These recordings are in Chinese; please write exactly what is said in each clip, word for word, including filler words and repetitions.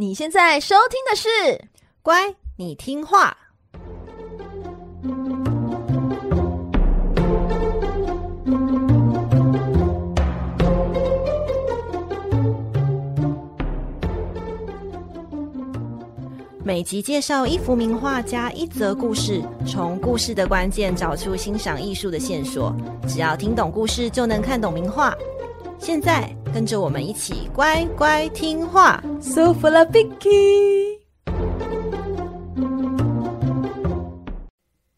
你现在收听的是《乖，你听话》。每集介绍一幅名画加一则故事，从故事的关键找出欣赏艺术的线索。只要听懂故事，就能看懂名画。现在跟着我们一起乖乖听话，舒服了 Piki。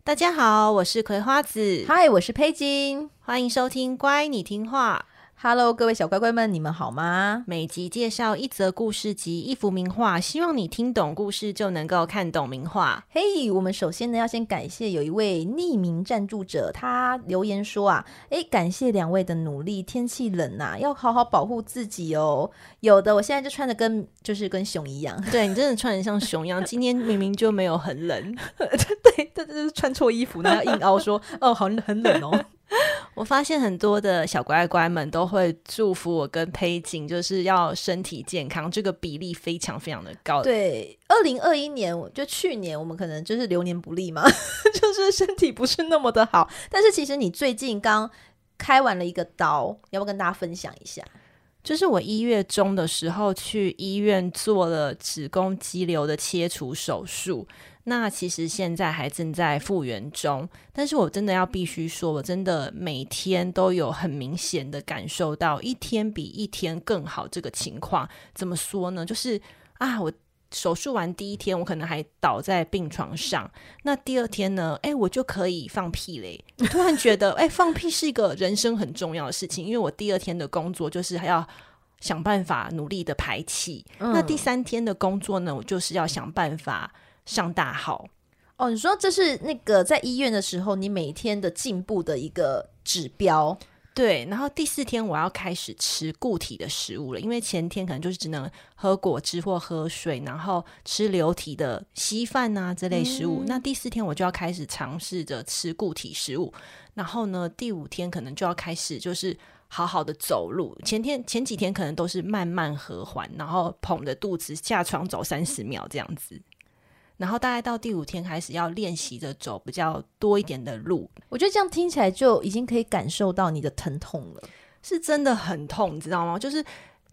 大家好，我是葵花子。嗨，我是佩金，欢迎收听《乖，你听话》。Hello， 各位小乖乖们，你们好吗？每集介绍一则故事及一幅名画，希望你听懂故事就能够看懂名画。嘿、hey， 我们首先呢要先感谢有一位匿名赞助者，他留言说啊，哎，感谢两位的努力，天气冷啊，要好好保护自己哦。有的，我现在就穿的跟就是跟熊一样。对，你真的穿的像熊一样。今天明明就没有很冷，对，这就是穿错衣服，那要硬凹说哦，好很冷哦。我发现很多的小乖乖们都会祝福我跟佩锦，就是要身体健康，这个比例非常非常的高。对，二零二一年就去年我们可能就是流年不利嘛，就是身体不是那么的好。但是其实你最近刚开完了一个刀，要不要跟大家分享一下？就是我一月中的时候去医院做了子宫肌瘤的切除手术，那其实现在还正在复原中，但是我真的要必须说，我真的每天都有很明显的感受到一天比一天更好这个情况。怎么说呢，就是啊，我手术完第一天我可能还倒在病床上，那第二天呢，哎、欸，我就可以放屁嘞。我突然觉得哎、欸，放屁是一个人生很重要的事情，因为我第二天的工作就是还要想办法努力的排气、嗯、那第三天的工作呢，我就是要想办法上大号。哦，你说这是那个在医院的时候你每天的进步的一个指标。对，然后第四天我要开始吃固体的食物了，因为前天可能就是只能喝果汁或喝水，然后吃流体的稀饭啊这类食物、嗯、那第四天我就要开始尝试着吃固体食物，然后呢第五天可能就要开始就是好好的走路。前天前几天可能都是慢慢和缓，然后捧着肚子下床走三十秒这样子，然后大概到第五天开始要练习着走比较多一点的路。我觉得这样听起来就已经可以感受到你的疼痛了，是真的很痛，你知道吗？就是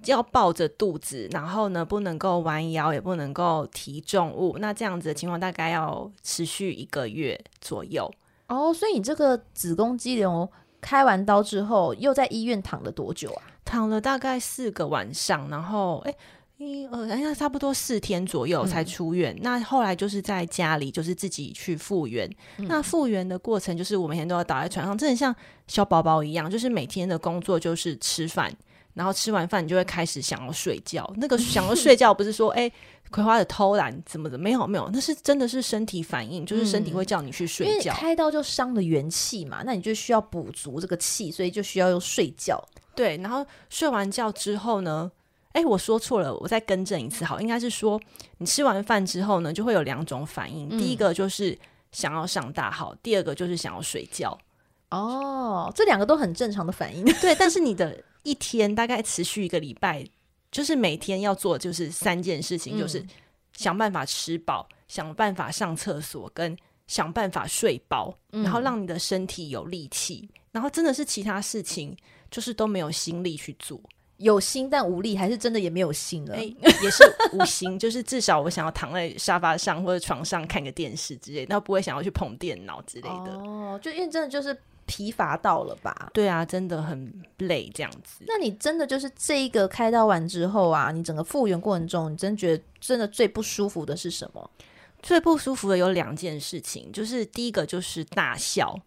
要抱着肚子，然后呢不能够弯腰，也不能够提重物，那这样子的情况大概要持续一个月左右。哦，所以你这个子宫肌瘤开完刀之后又在医院躺了多久啊？躺了大概四个晚上，然后哎。一呃，差不多四天左右才出院、嗯、那后来就是在家里就是自己去复原、嗯、那复原的过程就是我每天都要倒在床上，真的像小宝宝一样，就是每天的工作就是吃饭，然后吃完饭你就会开始想要睡觉。那个想要睡觉不是说哎、欸，葵花的偷懒怎么的，没有没有，那是真的是身体反应，就是身体会叫你去睡觉、嗯、因为开刀就伤了元气嘛，那你就需要补足这个气，所以就需要用睡觉。对，然后睡完觉之后呢，哎、欸，我说错了，我再更正一次好，应该是说你吃完饭之后呢就会有两种反应、嗯、第一个就是想要上大号，第二个就是想要睡觉。哦，这两个都很正常的反应。对，但是你的一天大概持续一个礼拜，就是每天要做就是三件事情、嗯、就是想办法吃饱，想办法上厕所，跟想办法睡饱、嗯、然后让你的身体有力气，然后真的是其他事情就是都没有心力去做。有心但无力，还是真的也没有心了、欸、也是无心。就是至少我想要躺在沙发上或者床上看个电视之类的，那不会想要去碰电脑之类的。哦，就因为真的就是疲乏到了吧。对啊，真的很累这样子。那你真的就是这一个开刀完之后啊，你整个复原过程中，你真觉得真的最不舒服的是什么？最不舒服的有两件事情，就是第一个就是大笑，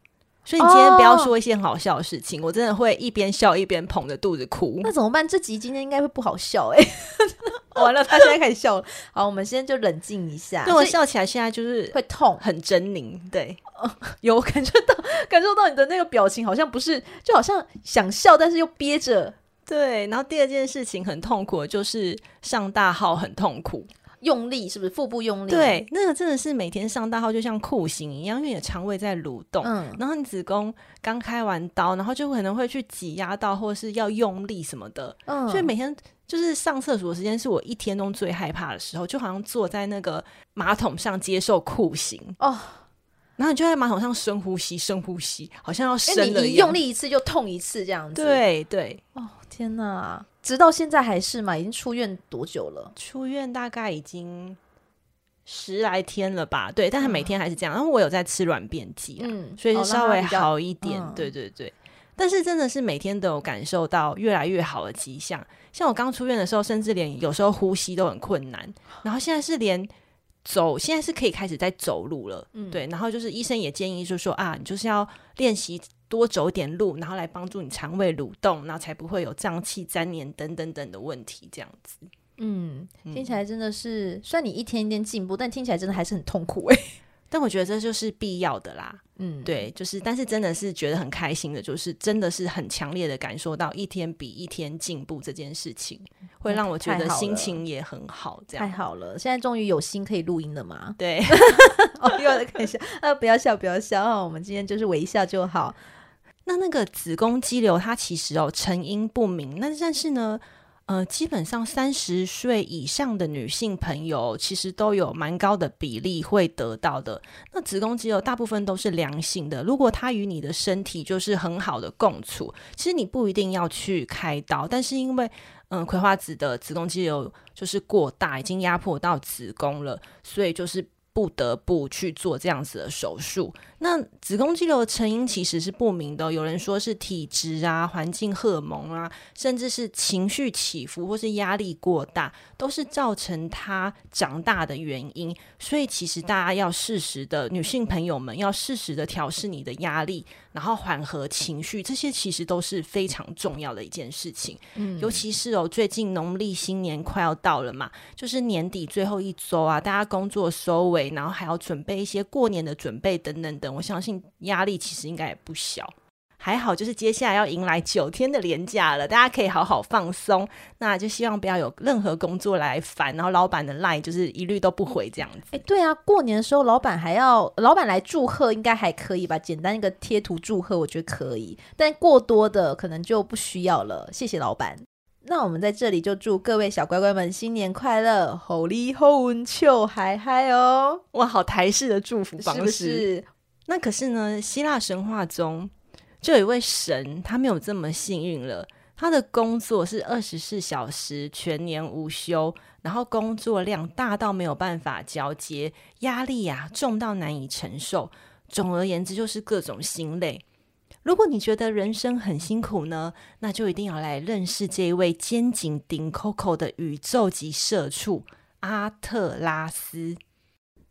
所以你今天不要说一些好笑的事情、oh, 我真的会一边笑一边捧着肚子哭。那怎么办？这集今天应该会不好笑哎、欸！完了，他现在开始笑了。好，我们现在就冷静一下。对，我笑起来现在就是会痛，很狰狞。对、呃、有感受到感受到你的那个表情，好像不是，就好像想笑但是又憋着。对，然后第二件事情很痛苦，就是上大号很痛苦，用力是不是腹部用力？对，那个真的是每天上大号就像酷刑一样，因为你的肠胃在蠕动、嗯、然后你子宫刚开完刀，然后就可能会去挤压到或是要用力什么的、嗯、所以每天就是上厕所的时间是我一天中最害怕的时候，就好像坐在那个马桶上接受酷刑哦，然后你就在马桶上深呼吸深呼吸，好像要生了一样，你一用力一次就痛一次这样子。对对，哦天哪，直到现在还是嘛？已经出院多久了？出院大概已经十来天了吧。对，但是每天还是这样、嗯、然后我有在吃软便剂、啊嗯、所以就稍微好一点、哦、对对对，但是真的是每天都有感受到越来越好的迹象，像我刚出院的时候甚至连有时候呼吸都很困难，然后现在是连走现在是可以开始在走路了、嗯、对，然后就是医生也建议就说啊，你就是要练习多走点路，然后来帮助你肠胃蠕动，然后才不会有胀气粘连等等等的问题这样子。嗯，听起来真的是、嗯、虽然你一天一天进步，但听起来真的还是很痛苦耶、欸、但我觉得这就是必要的啦。嗯，对，就是但是真的是觉得很开心的，就是真的是很强烈的感受到一天比一天进步这件事情，会让我觉得心情也很好这样、嗯、太好了，现在终于有心可以录音了嘛。对哦，又来看一下啊，不要笑不要笑、哦、我们今天就是微笑就好。那那个子宫肌瘤它其实哦成因不明，那但是呢呃，基本上三十岁以上的女性朋友其实都有蛮高的比例会得到的。那子宫肌瘤大部分都是良性的，如果它与你的身体就是很好的共处，其实你不一定要去开刀，但是因为嗯，葵花籽的子宫肌瘤就是过大，已经压迫到子宫了，所以就是不得不去做这样子的手术。那子宫肌瘤的成因其实是不明的、哦、有人说是体质啊、环境荷尔蒙啊，甚至是情绪起伏或是压力过大，都是造成它长大的原因。所以其实大家要适时的，女性朋友们要适时的调适你的压力，然后缓和情绪，这些其实都是非常重要的一件事情、嗯、尤其是哦，最近农历新年快要到了嘛，就是年底最后一周啊，大家工作收尾，然后还要准备一些过年的准备等等等，我相信压力其实应该也不小。还好就是接下来要迎来九天的连假了，大家可以好好放松，那就希望不要有任何工作来烦，然后老板的 LINE 就是一律都不回这样子、欸、对啊，过年的时候老板还要老板来祝贺应该还可以吧，简单一个贴图祝贺我觉得可以，但过多的可能就不需要了，谢谢老板。那我们在这里就祝各位小乖乖们新年快乐，吼哩吼文秋嗨嗨哦！哇，好台式的祝福方式，是不是？那可是呢，希腊神话中就有一位神，他没有这么幸运了。他的工作是二十四小时全年无休，然后工作量大到没有办法交接，压力啊重到难以承受。总而言之，就是各种心累。如果你觉得人生很辛苦呢，那就一定要来认识这一位肩颈顶 Coco 的宇宙级社畜阿特拉斯。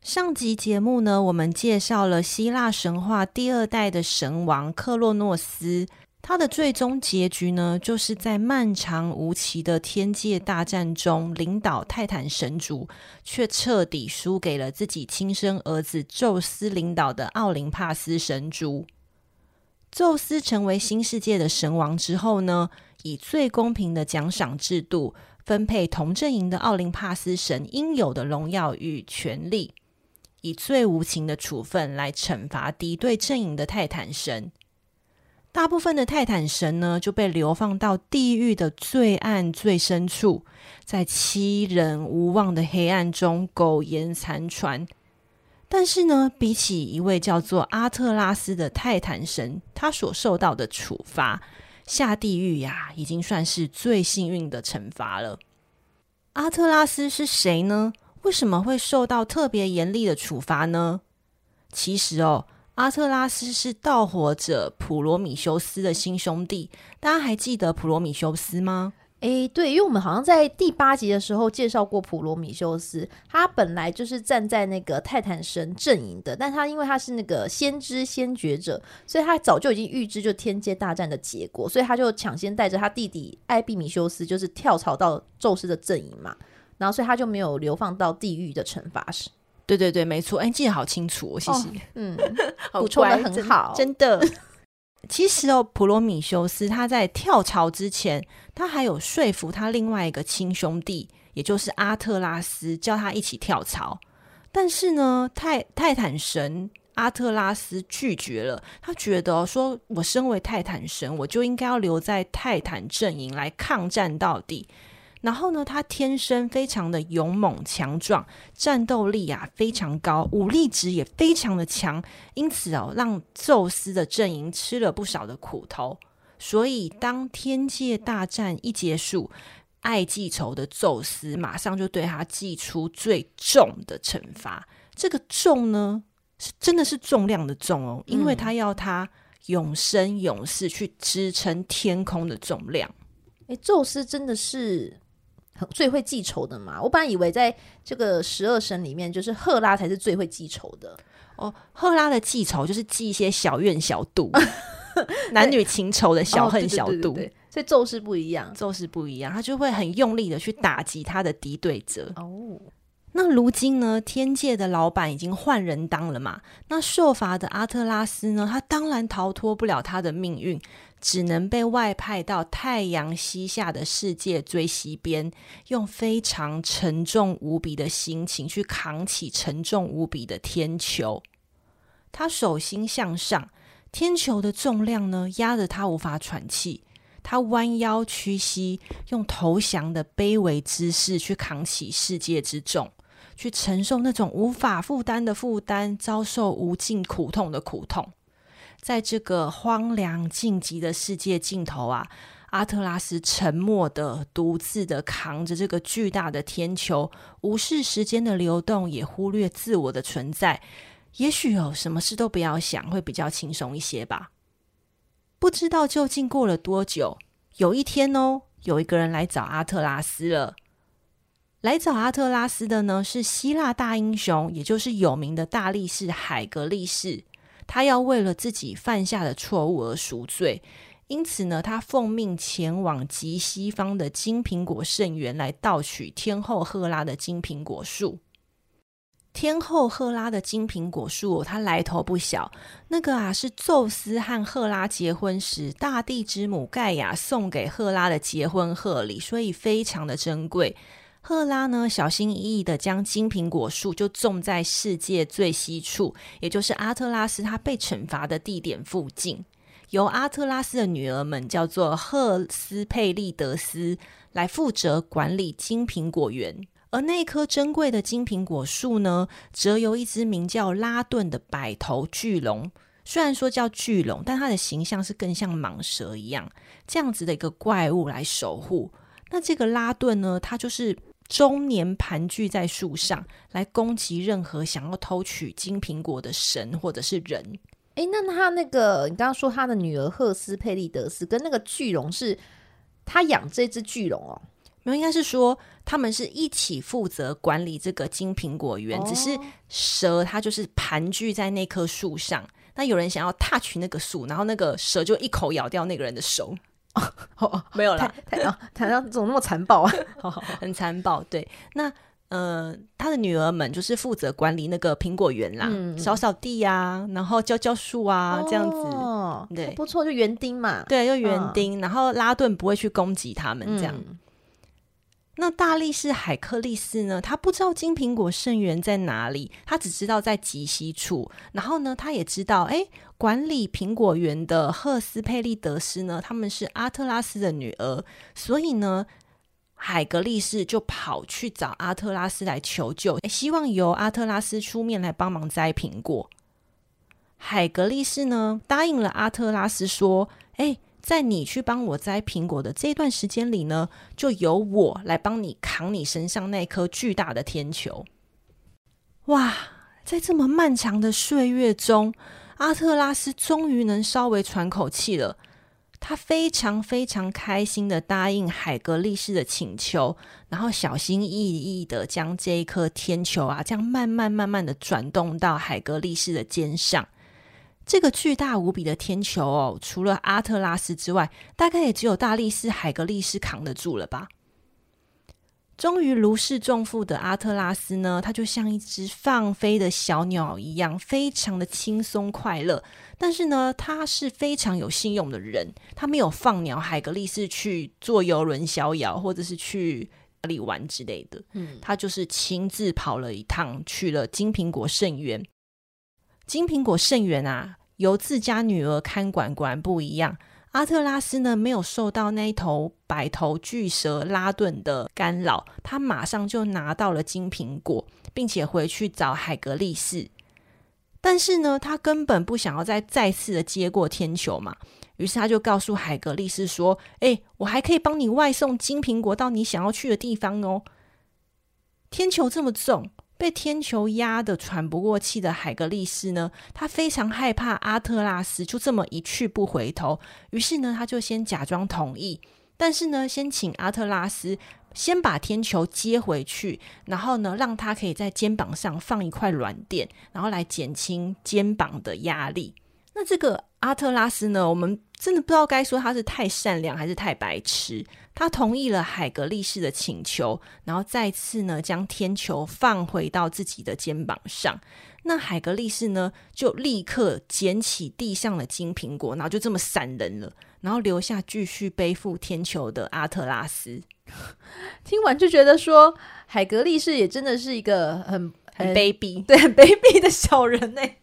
上集节目呢，我们介绍了希腊神话第二代的神王克洛诺斯，他的最终结局呢，就是在漫长无期的天界大战中领导泰坦神族，却彻底输给了自己亲生儿子宙斯领导的奥林帕斯神族。宙斯成为新世界的神王之后呢，以最公平的奖赏制度分配同阵营的奥林帕斯神应有的荣耀与权力，以最无情的处分来惩罚敌对阵营的泰坦神。大部分的泰坦神呢，就被流放到地狱的最暗最深处，在欺人无望的黑暗中苟延残喘。但是呢，比起一位叫做阿特拉斯的泰坦神，他所受到的处罚，下地狱呀、啊，已经算是最幸运的惩罚了。阿特拉斯是谁呢？为什么会受到特别严厉的处罚呢？其实哦，阿特拉斯是盗火者普罗米修斯的亲兄弟，大家还记得普罗米修斯吗？诶，对，因为我们好像在第八集的时候介绍过普罗米修斯，他本来就是站在那个泰坦神阵营的，但他因为他是那个先知先觉者，所以他早就已经预知就天界大战的结果，所以他就抢先带着他弟弟艾庇米修斯就是跳槽到宙斯的阵营嘛，然后所以他就没有流放到地狱的惩罚室。对对对，没错，哎，记得好清楚哦，谢谢、哦、嗯，补充的很好，真的其实哦，普罗米修斯他在跳槽之前，他还有说服他另外一个亲兄弟，也就是阿特拉斯，叫他一起跳槽。但是呢，泰泰坦神阿特拉斯拒绝了，他觉得、哦、说我身为泰坦神，我就应该要留在泰坦阵营来抗战到底。然后呢，他天生非常的勇猛强壮，战斗力啊非常高，武力值也非常的强，因此哦，让宙斯的阵营吃了不少的苦头。所以当天界大战一结束，爱记仇的宙斯马上就对他祭出最重的惩罚。这个重呢，是真的是重量的重哦，因为他要他永生永世去支撑天空的重量。欸、宙斯真的是最会记仇的嘛？我本来以为在这个十二神里面，就是赫拉才是最会记仇的哦。赫拉的记仇就是记一些小怨小妒男女情仇的小恨小妒、哦、对对对对对，所以宙斯不一样，宙斯不一样，他就会很用力的去打击他的敌对者哦。那如今呢，天界的老板已经换人当了嘛，那受罚的阿特拉斯呢，他当然逃脱不了他的命运，只能被外派到太阳西下的世界最西边，用非常沉重无比的心情去扛起沉重无比的天球。他手心向上，天球的重量呢压得他无法喘气，他弯腰屈膝，用投降的卑微姿势去扛起世界之重，去承受那种无法负担的负担，遭受无尽苦痛的苦痛。在这个荒凉尽极的世界尽头啊，阿特拉斯沉默的独自的扛着这个巨大的天球，无视时间的流动，也忽略自我的存在。也许有、哦、什么事都不要想，会比较轻松一些吧。不知道究竟过了多久，有一天哦，有一个人来找阿特拉斯了。来找阿特拉斯的呢，是希腊大英雄，也就是有名的大力士海格力士。他要为了自己犯下的错误而赎罪，因此呢，他奉命前往极西方的金苹果圣园来盗取天后赫拉的金苹果树。天后赫拉的金苹果树、哦、它来头不小，那个啊是宙斯和赫拉结婚时大地之母盖亚送给赫拉的结婚贺礼，所以非常的珍贵。赫拉呢小心翼翼的将金苹果树就种在世界最西处，也就是阿特拉斯他被惩罚的地点附近，由阿特拉斯的女儿们叫做赫斯佩利德斯来负责管理金苹果园。而那棵珍贵的金苹果树呢，则由一只名叫拉顿的百头巨龙，虽然说叫巨龙，但它的形象是更像蟒蛇一样这样子的一个怪物来守护。那这个拉顿呢，它就是终年盘踞在树上，来攻击任何想要偷取金苹果的神或者是人。诶，那他那个你刚刚说他的女儿赫斯佩利德斯跟那个巨龙，是他养这只巨龙哦？没有，应该是说他们是一起负责管理这个金苹果园、哦、只是蛇它就是盘踞在那棵树上，那有人想要 touch 那个树，然后那个蛇就一口咬掉那个人的手。哦哦、没有啦，太太太怎么那么残暴啊很残暴。对，那呃，他的女儿们就是负责管理那个苹果园啦、嗯、扫扫地啊，然后浇浇树啊、哦、这样子。对，不错，就园丁嘛。对，就园丁、嗯、然后拉顿不会去攻击他们这样、嗯。那大力士海克力斯呢，他不知道金苹果圣园在哪里，他只知道在极西处。然后呢，他也知道哎，管理苹果园的赫斯佩利德斯呢，他们是阿特拉斯的女儿，所以呢海格力士就跑去找阿特拉斯来求救，希望由阿特拉斯出面来帮忙摘苹果。海格力士呢答应了阿特拉斯说，哎，在你去帮我摘苹果的这段时间里呢，就由我来帮你扛你身上那颗巨大的天球。哇，在这么漫长的岁月中，阿特拉斯终于能稍微喘口气了。他非常非常开心的答应海格力士的请求，然后小心翼翼的将这一颗天球啊，这样慢慢慢慢的转动到海格力士的肩上。这个巨大无比的天球哦，除了阿特拉斯之外，大概也只有大力士海格力士扛得住了吧。终于如释重负的阿特拉斯呢，他就像一只放飞的小鸟一样，非常的轻松快乐。但是呢，他是非常有信用的人，他没有放鸟海格力士去坐游轮逍遥，或者是去哪里玩之类的、嗯、他就是亲自跑了一趟，去了金苹果圣园。金苹果圣园啊，由自家女儿看管果然不一样。阿特拉斯呢没有受到那一头白头巨蛇拉顿的干扰，他马上就拿到了金苹果，并且回去找海格力士。但是呢，他根本不想要再再次的接过天球嘛，于是他就告诉海格力士说：诶，我还可以帮你外送金苹果到你想要去的地方哦。天球这么重，被天球压得喘不过气的海格力士呢，他非常害怕阿特拉斯就这么一去不回头，于是呢，他就先假装同意，但是呢，先请阿特拉斯先把天球接回去，然后呢，让他可以在肩膀上放一块软垫，然后来减轻肩膀的压力。那这个阿特拉斯呢，我们真的不知道该说他是太善良还是太白痴。他同意了海格力士的请求，然后再次呢将天球放回到自己的肩膀上。那海格力士呢就立刻捡起地上的金苹果，然后就这么闪人了，然后留下继续背负天球的阿特拉斯。听完就觉得说海格力士也真的是一个很很卑鄙，对，很卑鄙的小人耶。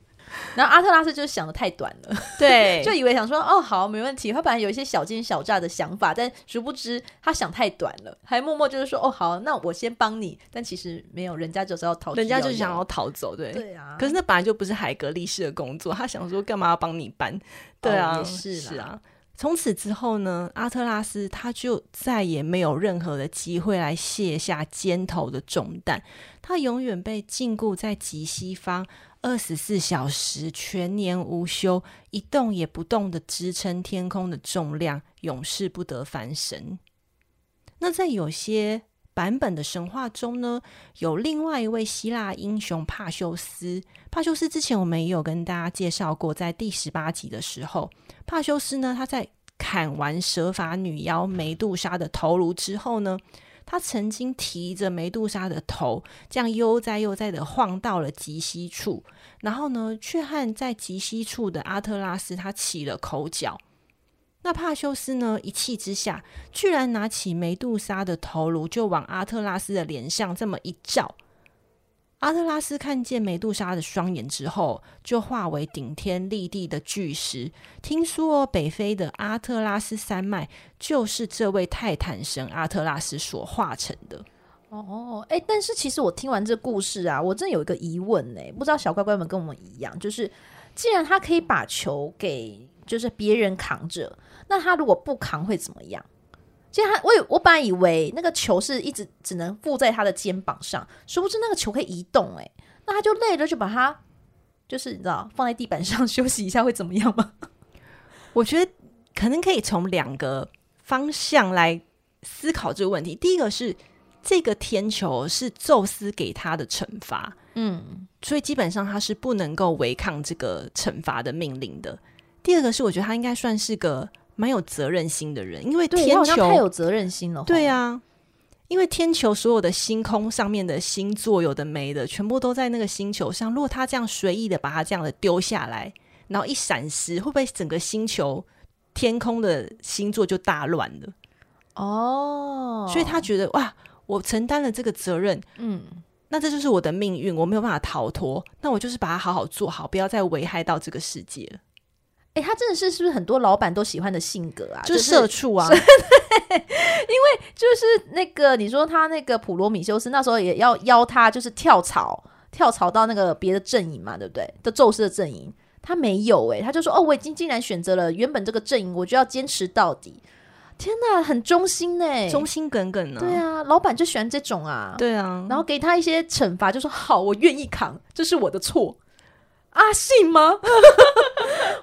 然后阿特拉斯就想的太短了，对，就以为想说哦好没问题，他本来有一些小奸小诈的想法，但殊不知他想太短了，还默默就是说哦好那我先帮你，但其实没有，人家就是要逃，人家就是想要逃走，对对啊。可是那本来就不是海格力士的工作，他想说干嘛要帮你搬，对啊、哦、也是啦是啊。从此之后呢，阿特拉斯他就再也没有任何的机会来卸下肩头的重担，他永远被禁锢在极西方，二十四小时全年无休，一动也不动的支撑天空的重量，永世不得翻身。那在有些版本的神话中呢，有另外一位希腊英雄帕修斯。帕修斯之前我们也有跟大家介绍过，在第十八集的时候，帕修斯呢，他在砍完蛇发女妖梅杜莎的头颅之后呢，他曾经提着梅杜莎的头，这样悠哉悠哉的晃到了极西处，然后呢，却和在极西处的阿特拉斯他起了口角。那帕修斯呢一气之下居然拿起梅杜莎的头颅就往阿特拉斯的脸上这么一照，阿特拉斯看见梅杜莎的双眼之后就化为顶天立地的巨石。听说、哦、北非的阿特拉斯山脉就是这位泰坦神阿特拉斯所化成的哦，哎、欸，但是其实我听完这故事啊，我真的有一个疑问呢，不知道小乖乖们跟我们一样，就是既然他可以把球给就是别人扛着，那他如果不扛会怎么样？其实他 我, 我本来以为那个球是一直只能附在他的肩膀上，殊不知那个球可以移动、欸、那他就累了就把他就是你知道放在地板上休息一下会怎么样吗？我觉得可能可以从两个方向来思考这个问题。第一个是这个天球是宙斯给他的惩罚，嗯，所以基本上他是不能够违抗这个惩罚的命令的。第二个是我觉得他应该算是个蛮有责任心的人，因为天球，对，好像太有责任心了。对啊，因为天球所有的星空上面的星座有的没的全部都在那个星球上，如果他这样随意的把它这样的丢下来，然后一闪失，会不会整个星球天空的星座就大乱了？哦，所以他觉得哇我承担了这个责任，嗯，那这就是我的命运，我没有办法逃脱，那我就是把它好好做好，不要再危害到这个世界了。欸、他真的是是不是很多老板都喜欢的性格啊，就是社畜啊、就是、因为就是那个你说他那个普罗米修斯那时候也要邀他就是跳槽跳槽到那个别的阵营嘛，对不对，的宙斯的阵营，他没有耶、欸、他就说哦我已经竟然选择了原本这个阵营，我就要坚持到底。天哪，很忠心耶、欸、忠心耿耿啊。对啊，老板就喜欢这种啊。对啊，然后给他一些惩罚就说好我愿意扛，这是我的错啊，信吗？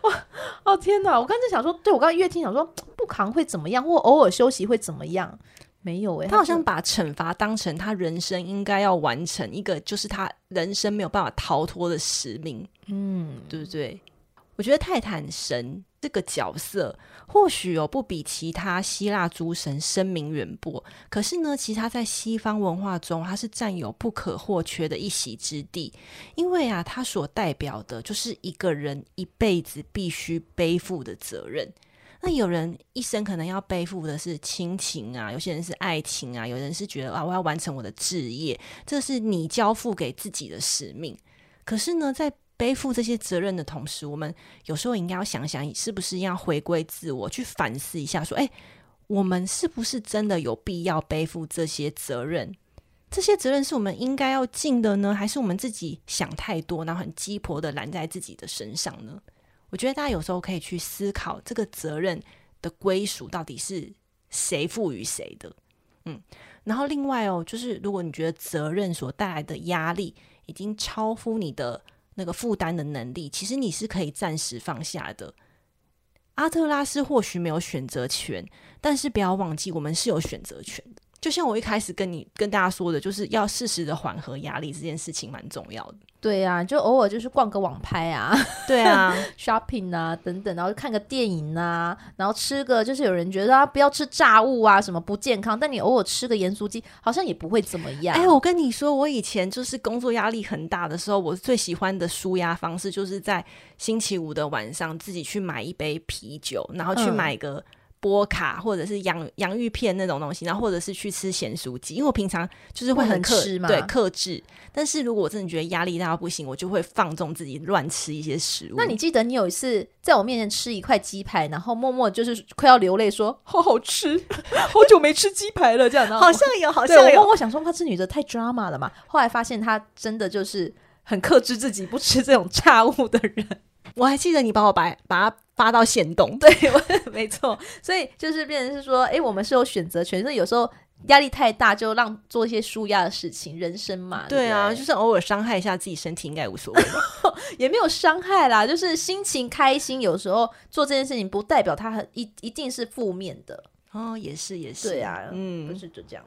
哇哦天哪，我刚才想说，对，我刚才越听想说不扛会怎么样，或偶尔休息会怎么样，没有耶、欸、他好像把惩罚当成他人生应该要完成一个就是他人生没有办法逃脱的使命，嗯，对不对？我觉得泰坦神这个角色或许哦不比其他希腊诸神声名远播，可是呢其实他在西方文化中他是占有不可或缺的一席之地，因为啊他所代表的就是一个人一辈子必须背负的责任。那有人一生可能要背负的是亲情啊，有些人是爱情啊，有人是觉得啊我要完成我的志业，这是你交付给自己的使命。可是呢在背负这些责任的同时，我们有时候应该要想想是不是要回归自我，去反思一下说，哎，我们是不是真的有必要背负这些责任？这些责任是我们应该要尽的呢，还是我们自己想太多，然后很鸡婆的揽在自己的身上呢？我觉得大家有时候可以去思考这个责任的归属到底是谁赋予谁的。嗯，然后另外哦，就是如果你觉得责任所带来的压力已经超乎你的那个负担的能力，其实你是可以暂时放下的。阿特拉斯或许没有选择权，但是不要忘记我们是有选择权的。就像我一开始跟你跟大家说的，就是要适时的缓和压力，这件事情蛮重要的。对啊，就偶尔就是逛个网拍啊，对啊shopping 啊等等，然后看个电影啊，然后吃个，就是有人觉得、啊、不要吃炸物啊什么不健康，但你偶尔吃个盐酥鸡好像也不会怎么样。哎、欸，我跟你说，我以前就是工作压力很大的时候，我最喜欢的舒压方式就是在星期五的晚上自己去买一杯啤酒，然后去买个、嗯波卡或者是 洋, 洋芋片那种东西，然后或者是去吃咸酥鸡，因为我平常就是会很克制，对，克制。但是如果我真的觉得压力大到不行，我就会放纵自己乱吃一些食物。那你记得你有一次在我面前吃一块鸡排，然后默默就是快要流泪说好好吃，好久没吃鸡排了这样好像有好像有对，我默默想说哇，这女的太 drama 了嘛，后来发现她真的就是很克制自己不吃这种炸物的人。我还记得你把我把把它发到限动，对，没错。所以就是变成是说，哎、欸，我们是有选择权，所以有时候压力太大，就让做一些抒压的事情，人生嘛。对啊，对对，就是偶尔伤害一下自己身体应该无所谓也没有伤害啦，就是心情开心，有时候做这件事情不代表它很 一, 一定是负面的。哦，也是也是，对啊，嗯，就是就这样。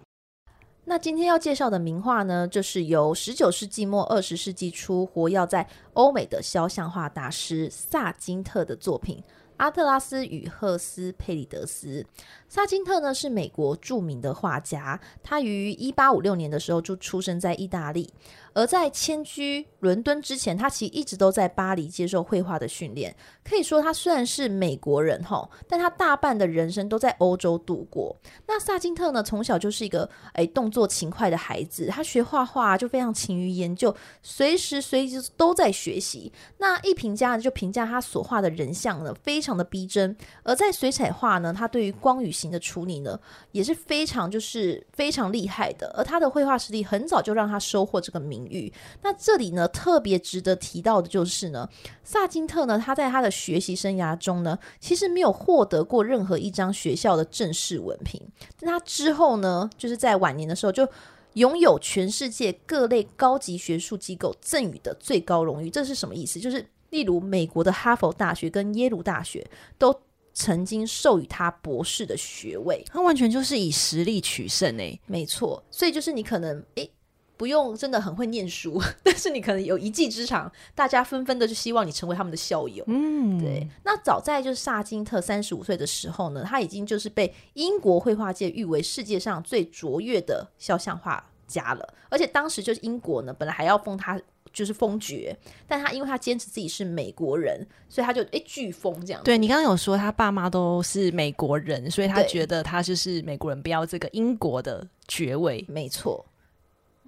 那今天要介绍的名画呢，就是由十九世纪末二十世纪初活跃在欧美的肖像画大师萨金特的作品《阿特拉斯与赫斯佩里德斯》。萨金特呢是美国著名的画家，他于一八五六年的时候就出生在意大利，而在迁居伦敦之前，他其实一直都在巴黎接受绘画的训练。可以说他虽然是美国人吼，但他大半的人生都在欧洲度过。那萨金特呢从小就是一个、哎、动作勤快的孩子，他学画画就非常勤于研究，随时随地都在学习。那一评价就评价他所画的人像呢非常的逼真，而在水彩画呢，他对于光与形的处理呢也是非常就是非常厉害的，而他的绘画实力很早就让他收获这个名誉。那这里呢特别值得提到的就是呢，萨金特呢他在他的学习生涯中呢其实没有获得过任何一张学校的正式文凭，但他之后呢就是在晚年的时候就拥有全世界各类高级学术机构赠予的最高荣誉。这是什么意思？就是例如美国的哈佛大学跟耶鲁大学都曾经授予他博士的学位，他完全就是以实力取胜欸。没错，所以就是你可能诶不用真的很会念书，但是你可能有一技之长，大家纷纷的就希望你成为他们的校友。嗯，对。那早在就是萨金特三十五岁的时候呢，他已经就是被英国绘画界誉为世界上最卓越的肖像画家了，而且当时就是英国呢本来还要封他就是封爵，但他因为他坚持自己是美国人，所以他就哎飓封这样。对，你刚刚有说他爸妈都是美国人，所以他觉得他就是美国人，不要这个英国的爵位。没错，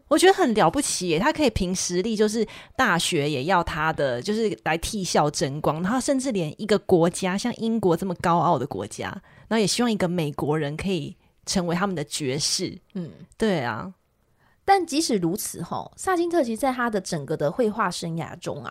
我觉得很了不起耶，他可以凭实力，就是大学也要他的，就是来替校争光，然后甚至连一个国家像英国这么高傲的国家，然后也希望一个美国人可以成为他们的爵士。嗯，对啊。但即使如此吼，萨金特其实在他的整个的绘画生涯中啊，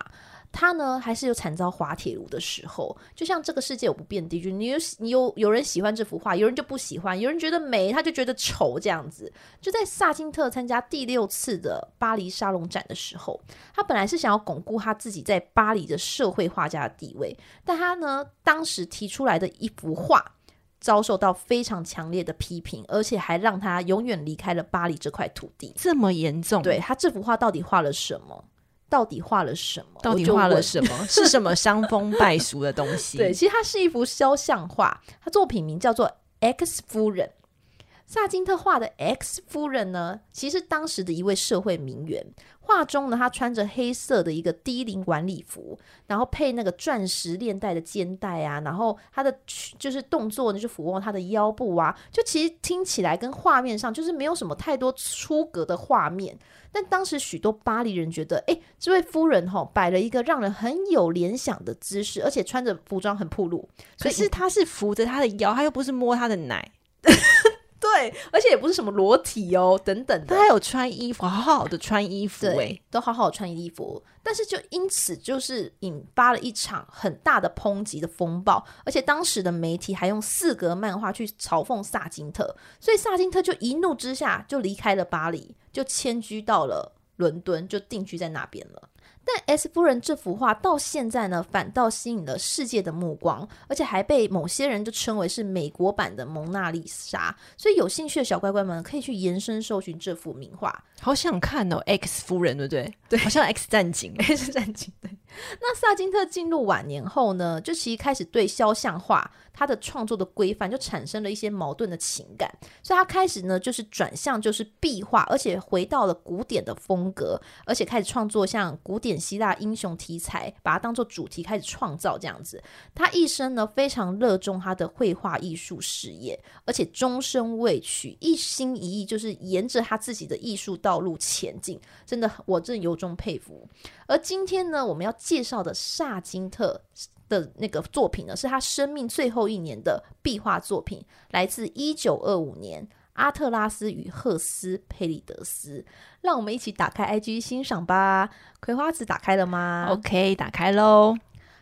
他呢还是有惨遭滑铁卢的时候。就像这个世界有不变地区，你有你有有人喜欢这幅画，有人就不喜欢，有人觉得美他就觉得丑这样子。就在萨金特参加第六次的巴黎沙龙展的时候，他本来是想要巩固他自己在巴黎的社会画家的地位，但他呢当时提出来的一幅画遭受到非常强烈的批评，而且还让他永远离开了巴黎这块土地。这么严重？对，他这幅画到底画了什么？到底画了什么？到底画了什么？是什么伤风败俗的东西？对，其实它是一幅肖像画，它作品名叫做 X 夫人。萨金特画的 X 夫人呢，其实当时的一位社会名媛，画画中呢，他穿着黑色的一个低领晚礼服，然后配那个钻石链带的肩带啊，然后他的就是动作呢就抚摸他的腰部啊，就其实听起来跟画面上就是没有什么太多出格的画面。但当时许多巴黎人觉得，哎，这位夫人吼、哦、摆了一个让人很有联想的姿势，而且穿着服装很暴露，可是他是扶着他的腰，他又不是摸他的奶。对，而且也不是什么裸体哦，等等的，他有穿衣服，好好的穿衣服、欸，对，都好好穿衣服。但是就因此就是引发了一场很大的抨击的风暴，而且当时的媒体还用四格漫画去嘲讽萨金特，所以萨金特就一怒之下就离开了巴黎，就迁居到了伦敦，就定居在那边了。但 S 夫人这幅画到现在呢，反倒吸引了世界的目光，而且还被某些人就称为是美国版的蒙娜丽莎，所以有兴趣的小乖乖们可以去延伸搜寻这幅名画。好想看哦， X 夫人对不对？对，好像 X 战警X 战警对。那萨金特进入晚年后呢，就其实开始对肖像画他的创作的规范就产生了一些矛盾的情感，所以他开始呢就是转向就是壁画，而且回到了古典的风格，而且开始创作像古典希腊英雄题材，把它当作主题开始创造这样子。他一生呢非常热衷他的绘画艺术事业，而且终身未娶，一心一意就是沿着他自己的艺术道路前进，真的我真的由衷佩服。而今天呢我们要介绍的萨金特的那个作品呢，是他生命最后一年的壁画作品，来自一九二五年阿特拉斯与赫斯佩里德斯。让我们一起打开 I G 欣赏吧。葵花籽打开了吗？ OK， 打开咯。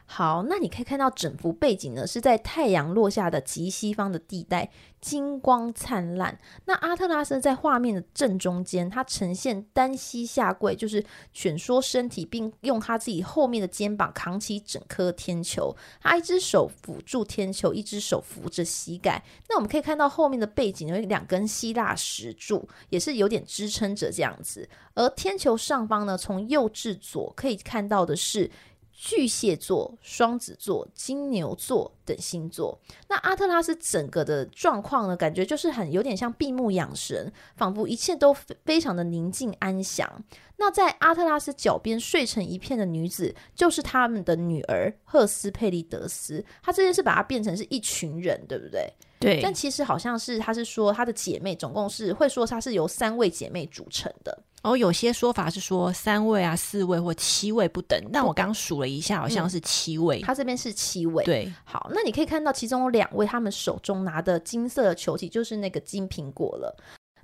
好，那你可以看到整幅背景呢是在太阳落下的极西方的地带，金光灿烂。那阿特拉斯在画面的正中间，他呈现单膝下跪，就是蜷缩身体，并用他自己后面的肩膀扛起整颗天球，他一只手辅助天球，一只手扶着膝盖。那我们可以看到后面的背景有两根希腊石柱，也是有点支撑着这样子。而天球上方呢，从右至左可以看到的是巨蟹座、双子座、金牛座等星座。那阿特拉斯整个的状况呢，感觉就是很有点像闭目养神，仿佛一切都非常的宁静安详。那在阿特拉斯脚边睡成一片的女子，就是他们的女儿赫斯佩利德斯。她这件事把她变成是一群人，对不对？对。但其实好像是她是说她的姐妹，总共是会说她是由三位姐妹组成的。哦，有些说法是说三位啊、四位或七位不等，但我刚数了一下，好像是七位。嗯、他这边是七位。对，好，那你可以看到其中有两位，他们手中拿的金色的球体就是那个金苹果了。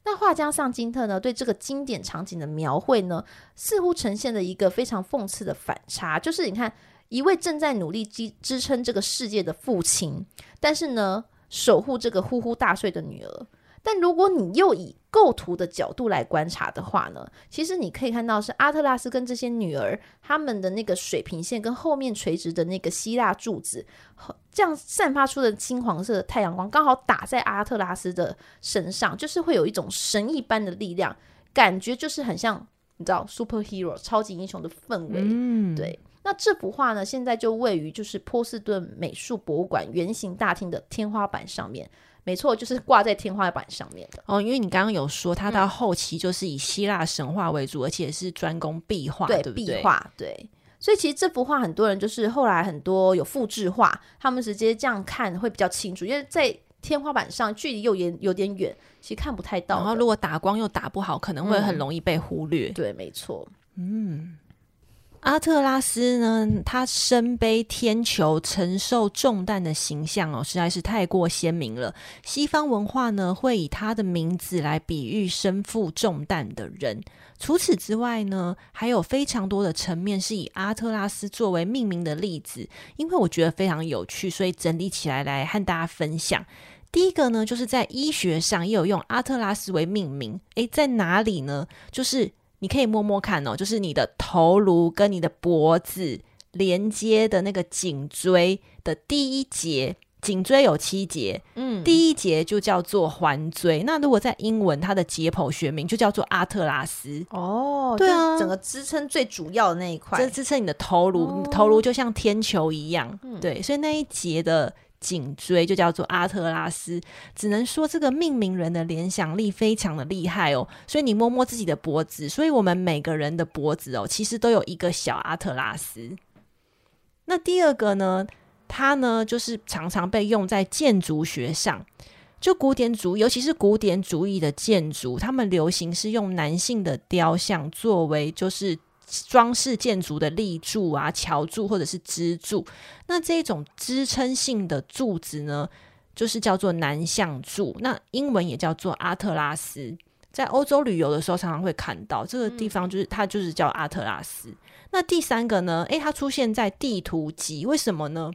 那画家萨金特呢，对这个经典场景的描绘呢，似乎呈现了一个非常讽刺的反差，就是你看一位正在努力支撑这个世界的父亲，但是呢，守护这个呼呼大睡的女儿。但如果你又以构图的角度来观察的话呢，其实你可以看到是阿特拉斯跟这些女儿他们的那个水平线跟后面垂直的那个希腊柱子，这样散发出的金黄色的太阳光刚好打在阿特拉斯的身上，就是会有一种神一般的力量，感觉就是很像你知道 superhero 超级英雄的氛围、嗯、对。那这幅画呢，现在就位于就是波士顿美术博物馆圆形大厅的天花板上面，没错，就是挂在天花板上面的哦。因为你刚刚有说他到后期就是以希腊神话为主、嗯、而且是专攻壁画， 对， 对不对？壁画，对。所以其实这幅画很多人就是后来很多有复制画，他们直接这样看会比较清楚，因为在天花板上距离又有点远，其实看不太到，然后如果打光又打不好，可能会很容易被忽略、嗯、对，没错。嗯，阿特拉斯呢，他身背天球承受重担的形象哦，实在是太过鲜明了。西方文化呢，会以他的名字来比喻身负重担的人。除此之外呢，还有非常多的层面是以阿特拉斯作为命名的例子，因为我觉得非常有趣，所以整理起来来和大家分享。第一个呢，就是在医学上也有用阿特拉斯为命名。诶，在哪里呢？就是你可以摸摸看哦，就是你的头颅跟你的脖子连接的那个颈椎的第一节，颈椎有七节，嗯，第一节就叫做环椎。那如果在英文，它的解剖学名就叫做阿特拉斯。哦，对啊，整个支撑最主要的那一块，这支撑你的头颅、哦，头颅就像天球一样，嗯、对，所以那一节的颈椎，就叫做阿特拉斯。只能说这个命名人的联想力非常的厉害哦。所以你摸摸自己的脖子，所以我们每个人的脖子哦，其实都有一个小阿特拉斯。那第二个呢，它呢就是常常被用在建筑学上。就古典主义，尤其是古典主义的建筑，他们流行是用男性的雕像作为就是装饰建筑的立柱啊、桥柱或者是支柱。那这种支撑性的柱子呢，就是叫做男像柱，那英文也叫做阿特拉斯。在欧洲旅游的时候常常会看到这个地方，就是它就是叫阿特拉斯。那第三个呢，诶，它出现在地图集，为什么呢？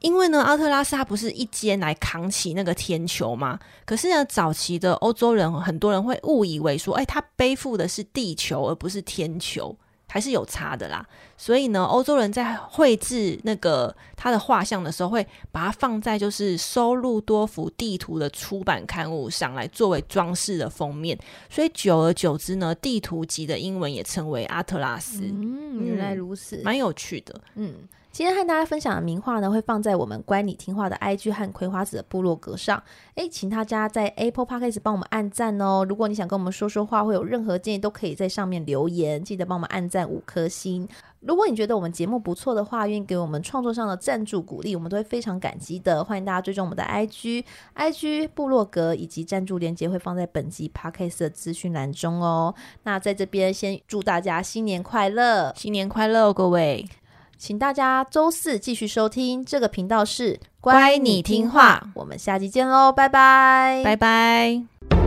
因为呢，阿特拉斯它不是一肩来扛起那个天球吗？可是呢，早期的欧洲人很多人会误以为说，哎，他背负的是地球而不是天球，还是有差的啦。所以呢，欧洲人在绘制那个他的画像的时候，会把它放在就是收录多幅地图的出版刊物上，来作为装饰的封面。所以久而久之呢，地图集的英文也称为阿特拉斯。嗯，原来如此，嗯，蛮有趣的。嗯。今天和大家分享的名画呢，会放在我们乖你听话的 I G 和葵花子的部落格上。诶，请大家在 Apple Podcast 帮我们按赞哦。如果你想跟我们说说话，会有任何建议，都可以在上面留言，记得帮我们按赞五颗星。如果你觉得我们节目不错的话，愿意给我们创作上的赞助鼓励，我们都会非常感激的。欢迎大家追踪我们的 I G I G 部落格以及赞助连结会放在本集 Podcast 的资讯栏中哦。那在这边先祝大家新年快乐，新年快乐，哦，各位，请大家周四继续收听，这个频道是乖你听话，我们下集见咯，拜拜，拜拜。